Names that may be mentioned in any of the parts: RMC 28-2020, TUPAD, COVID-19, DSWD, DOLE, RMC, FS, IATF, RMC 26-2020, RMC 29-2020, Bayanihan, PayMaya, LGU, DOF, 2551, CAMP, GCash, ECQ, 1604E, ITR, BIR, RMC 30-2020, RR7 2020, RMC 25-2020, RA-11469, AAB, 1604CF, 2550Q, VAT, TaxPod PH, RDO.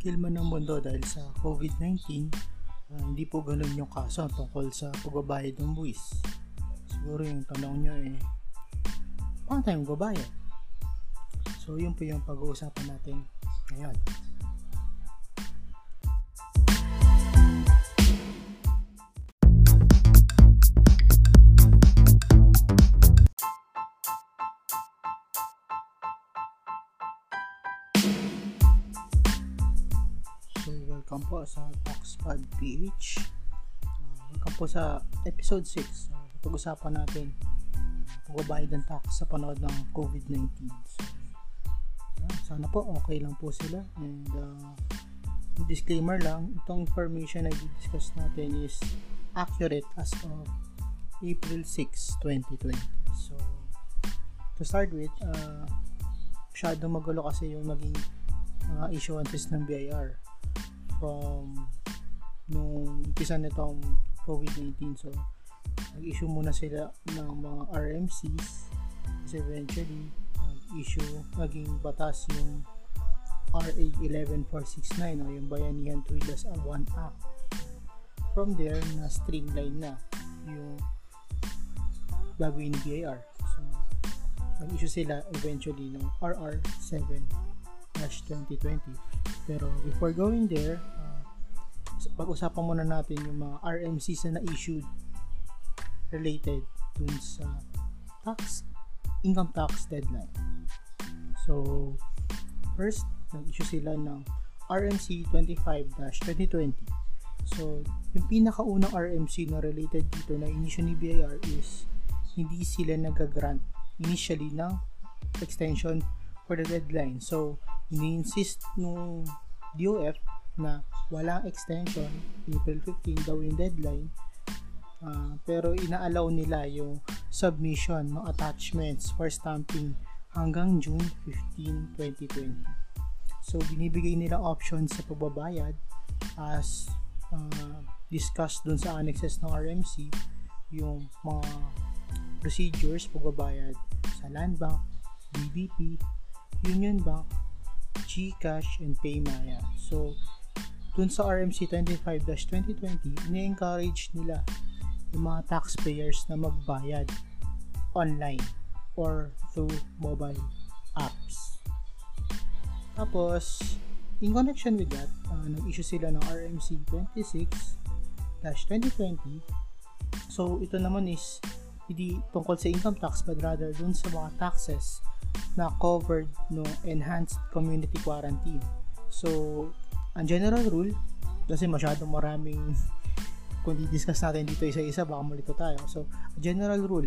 tumigil man ang mundo dahil sa COVID-19, hindi po ganun yung kaso tungkol sa pagbabayad ng buwis. Siguro yung tanong nyo paano tayong babayad? So yun po yung pag-uusapan natin ngayon. Welcome po sa TaxPod PH. Welcome po sa episode 6. Pag-usapan natin pagbabayad ng tax sa panahon ng COVID-19. So, sana po okay lang po sila. And disclaimer lang, itong information na i-discuss natin is accurate as of April 6, 2020. So, to start with, masyadong magulo kasi yung naging mga issuances ng BIR from nung umpisa nitong COVID-19. So, nag-issue muna sila ng mga RMCs kasi eventually naging batas yung RA-11469 o yung Bayanihan 2-1 Act. From there, na-streamline na yung gagawin ng BIR. So, nag-issue sila eventually ng RR7 2020. Pero before going there, pag-usapan muna natin yung mga RMCs na na-issued related dun sa tax, income tax deadline. So, first, nag-issue sila ng RMC 25-2020. So, yung pinakaunang RMC na related dito na inisyu ni BIR is hindi sila nag-grant initially ng extension for the deadline. So, ini-insist nung DOF na walang extension, April 15 daw yung deadline, pero ina-allow nila yung submission ng attachments for stamping hanggang June 15, 2020. So, binibigay nila options sa pagbabayad as discussed dun sa annexes ng RMC, yung mga procedures pagbabayad sa Land Bank, BDP, Union Bank, GCash and PayMaya. So, dun sa RMC 25-2020, ini-encourage nila yung mga taxpayers na magbayad online or through mobile apps. Tapos, in connection with that, nag-issue sila ng RMC 26-2020. So, ito naman is hindi tungkol sa income tax but rather dun sa mga taxes na covered no enhanced community quarantine. So, ang general rule, kasi masyadong maraming kung di-discuss natin dito isa-isa baka malito tayo. So, general rule,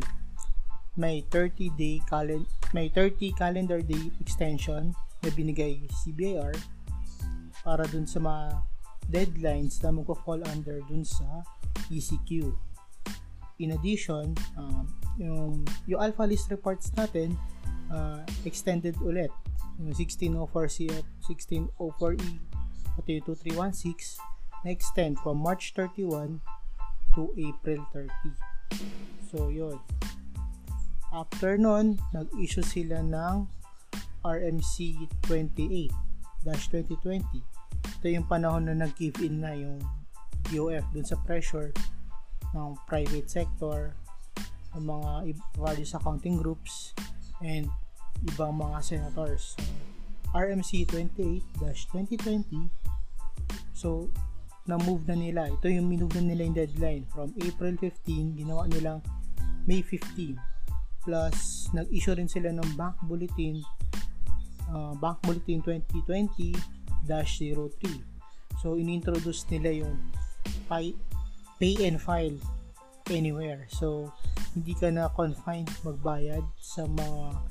may 30 calendar day extension na binigay BIR para dun sa mga deadlines na magko-fall under dun sa ECQ. In addition, yung alpha list reports natin extended ulit yung 1604CF, 1604E pati 2316 na extend from March 31 to April 30. So yun, after nun nag-issue sila ng RMC 28-2020. Ito yung panahon na nag-give in na yung DOF dun sa pressure ng private sector, ng mga various accounting groups and ibang mga senators. So, RMC 28-2020, so na-move na nila. Ito yung minove na nila yung deadline from April 15, ginawa nilang May 15. Plus, nag-issue rin sila ng Bank Bulletin 2020-03. So, inintroduce nila yung pay and file anywhere. So, hindi ka na confined magbayad sa mga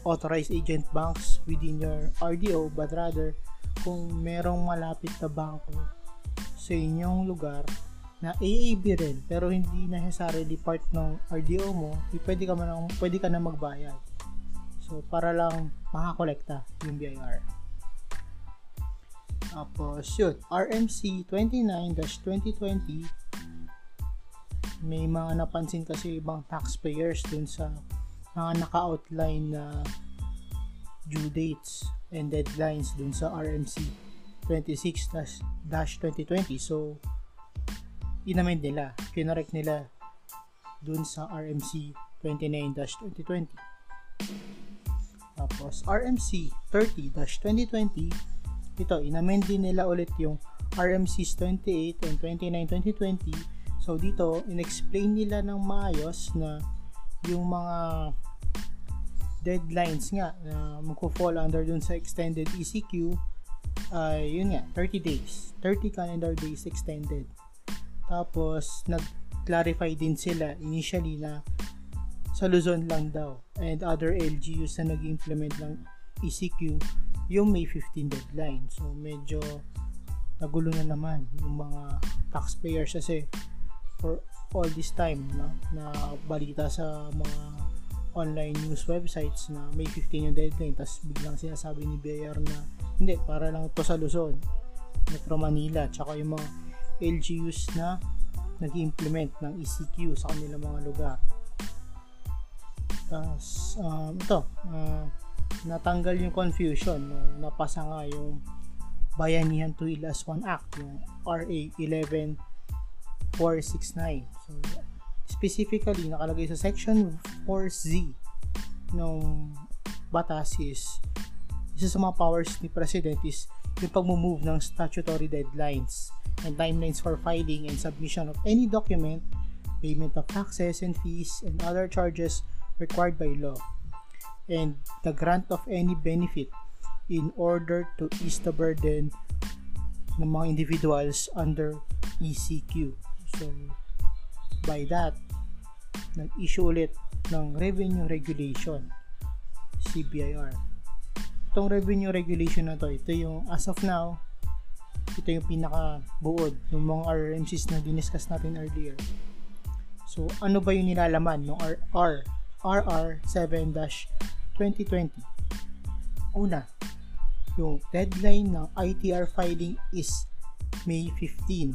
authorized agent banks within your RDO but rather kung merong malapit na banko sa inyong lugar na AAB rin pero hindi necessarily part ng RDO mo, pwede ka na magbayad. So, para lang makakolekta yung BIR. Tapos yun, RMC 29-2020, may mga napansin kasi ibang taxpayers dun sa mga naka-outline na due dates and deadlines dun sa RMC 26-2020. So, inamend nila, kinorek nila dun sa RMC 29-2020. Tapos, RMC 30-2020, ito, inamend din nila ulit yung RMCs 28 and 29-2020. So, dito, inexplain nila ng maayos na yung mga deadlines nga na magpo-fall under dun sa extended ECQ yun nga, 30 days 30 calendar days extended. Tapos nag-clarify din sila initially na sa Luzon lang daw and other LGUs na nag-implement ng ECQ yung May 15 deadline. So medyo nagulo na naman yung mga taxpayers kasi for all this time na balita sa mga online news websites na May 15 yung deadline, tapos biglang sinasabi ni BIR na hindi, para lang ito sa Luzon, Metro Manila, tsaka yung mga LGUs na nag-implement ng ECQ sa kanilang mga lugar. Tapos ito, natanggal yung confusion nung napasa nga yung Bayanihan to Ill as One Act, yung RA-11469. So specifically, nakalagay sa section 4Z ng batas is isa sa mga powers ni President is yung pag-move ng statutory deadlines and timelines for filing and submission of any document, payment of taxes and fees and other charges required by law, and the grant of any benefit in order to ease the burden ng mga individuals under ECQ. So, by that, nag-issue ulit ng revenue regulation si BIR. Itong revenue regulation na to, ito yung as of now, ito yung pinakabuod ng mga RMCs na diniscuss natin earlier. So, ano ba yung nilalaman ng RR7 2020? Una, yung deadline ng ITR filing is May 15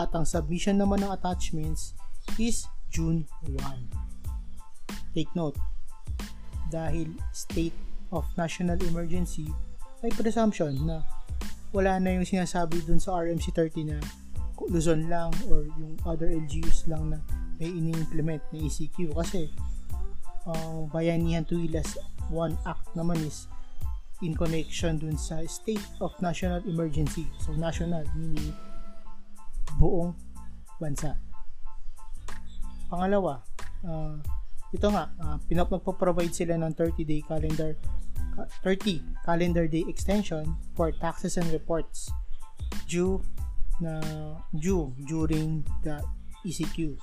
at ang submission naman ng attachments is June 1. Take note, dahil state of national emergency, may presumption na wala na yung sinasabi dun sa RMC 30 na Luzon lang or yung other LGUs lang na may ini-implement na ECQ, kasi Bayanihan to Ill as One Act naman is in connection dun sa state of national emergency. So national meaning buong bansa. Pangalawa, ito nga, magpo-provide sila ng 30 calendar day extension for taxes and reports due during the ECQ.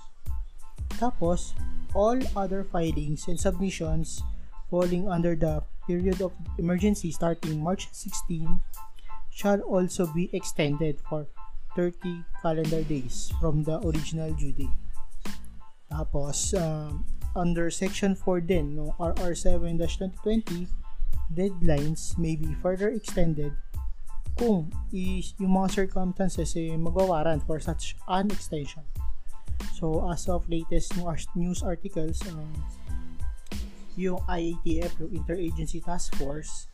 Tapos, all other filings and submissions falling under the period of emergency starting March 16 shall also be extended for 30 calendar days from the original due date. Tapos, under section 4 din, no, RR7 2020, deadlines may be further extended kung yung mga circumstances ay magwa-warrant for such an extension. So, as of latest news articles, yung IATF, yung Interagency Task Force,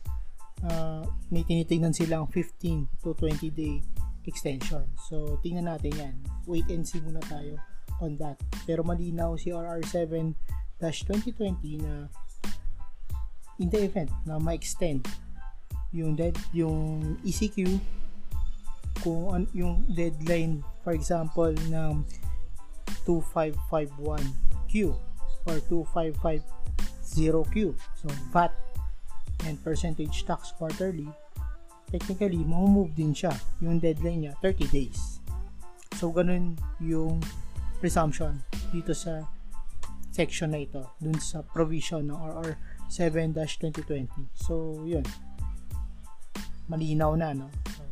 may tinitingnan silang 15 to 20 day extension. So, tingnan natin yan. Wait and see muna tayo on that. Pero malinaw si RR7-2020 na in the event na ma-extend yung ECQ, kung yung deadline, for example, ng 2551Q or 2550Q, so VAT and percentage tax quarterly, technically, mamove din siya. Yung deadline niya, 30 days. So, ganun yung presumption dito sa section na ito, dun sa provision ng RR7-2020. So, yun. Malinaw na, no? So,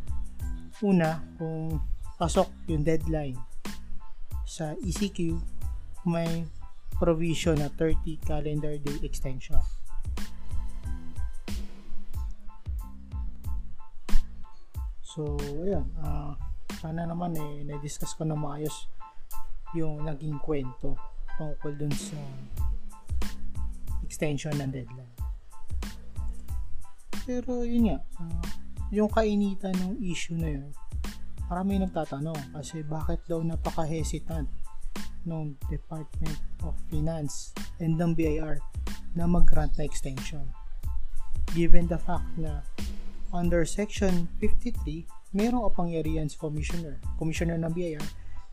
una, kung pasok yung deadline sa ECQ, may provision na 30 calendar day extension. So, ayan. Sana naman na-discuss ko na maayos yung naging kwento tungkol dun sa extension ng deadline. Pero yun nga, yung kainitan ng issue na yun, marami nagtatanong kasi bakit daw napaka-hesitant ng Department of Finance and ng BIR na mag-grant na extension, given the fact na under Section 53 mayroong kapangyarihan si Commissioner ng BIR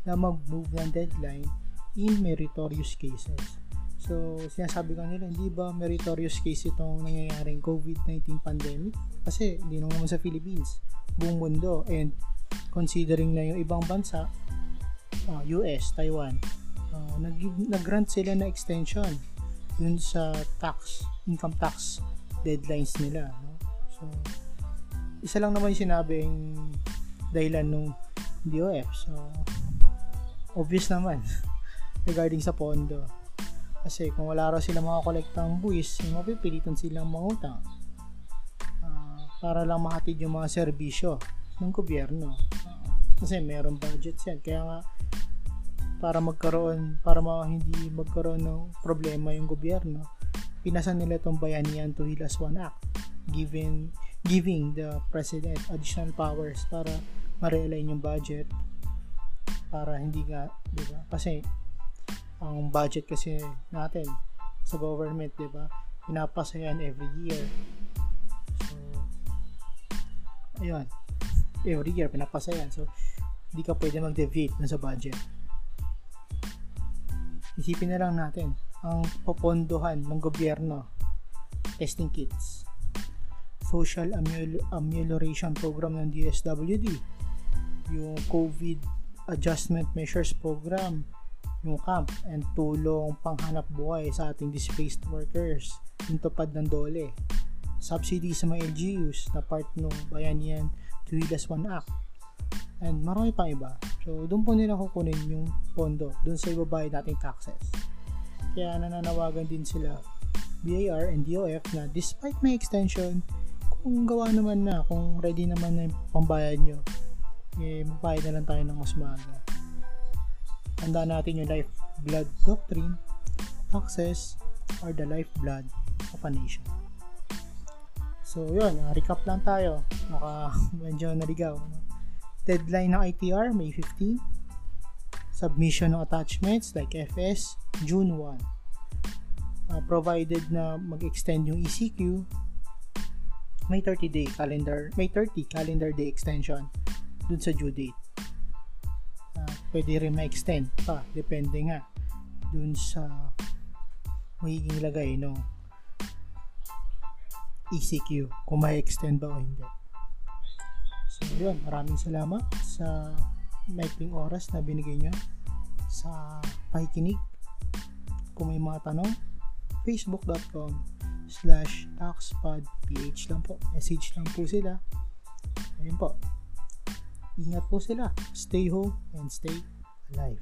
na mag-move ng deadline in meritorious cases. So, sinasabi ko nila, hindi ba meritorious case itong nangyayaring COVID-19 pandemic? Kasi, hindi naman sa Philippines, buong mundo, and considering na yung ibang bansa, US, Taiwan, nag-grant sila na extension dun sa tax, income tax deadlines nila. No? So, isa lang naman yung sinabing dahilan ng DOF. So, obvious naman regarding sa pondo. Kasi kung wala raw sila makakolekta ang buwis, mapipilitan silang mangutang para lang mahatid yung mga serbisyo ng gobyerno. Kasi mayroong budgets yan. Kaya nga, hindi magkaroon ng problema yung gobyerno, pinasa nila itong Bayanihan to Hill as One Act, giving the President additional powers para ma-realign yung budget, para hindi nga, di ba? Kasi, ang budget kasi natin sa government, di ba, pinapasa yan every year. So, ayun, every year pinapasa yan. So, hindi ka pwede mag-deviate na sa budget. Isipin na lang natin, ang popondohan ng gobyerno, testing kits, social amelioration program ng DSWD, yung COVID adjustment measures program, yung CAMP, and tulong panghanap buhay sa ating displaced workers, yung TUPAD ng DOLE, subsidy sa mga LGUs na part ng Bayanihan to Hill as One Act, and marami pang iba. So, doon po nila kukunin yung pondo, doon sa ibabayad nating taxes. Kaya nananawagan din sila, BIR and DOF, na despite may extension, kung gawa naman na, kung ready naman na yung pambayad nyo, eh, magbayad na lang tayo ng mas maaga. Tanda natin yung lifeblood doctrine, taxes are the lifeblood of a nation. So yun, recap lang tayo, medyo narigaw. Deadline ng ITR, May 15. Submission ng attachments like FS, June 1. Provided na mag-extend yung ECQ, May 30 calendar day extension dun sa due date. Pwede rin ma-extend pa, depende nga dun sa magiging lagay ng ECQ, kung ma-extend ba o hindi. So yun, maraming salamat sa maikling oras na binigay nyo sa pakikinig. Kung may mga tanong, facebook.com/taxpodph lang po, message lang po sila. Ayun po. Ingat po sila. Stay home and stay alive.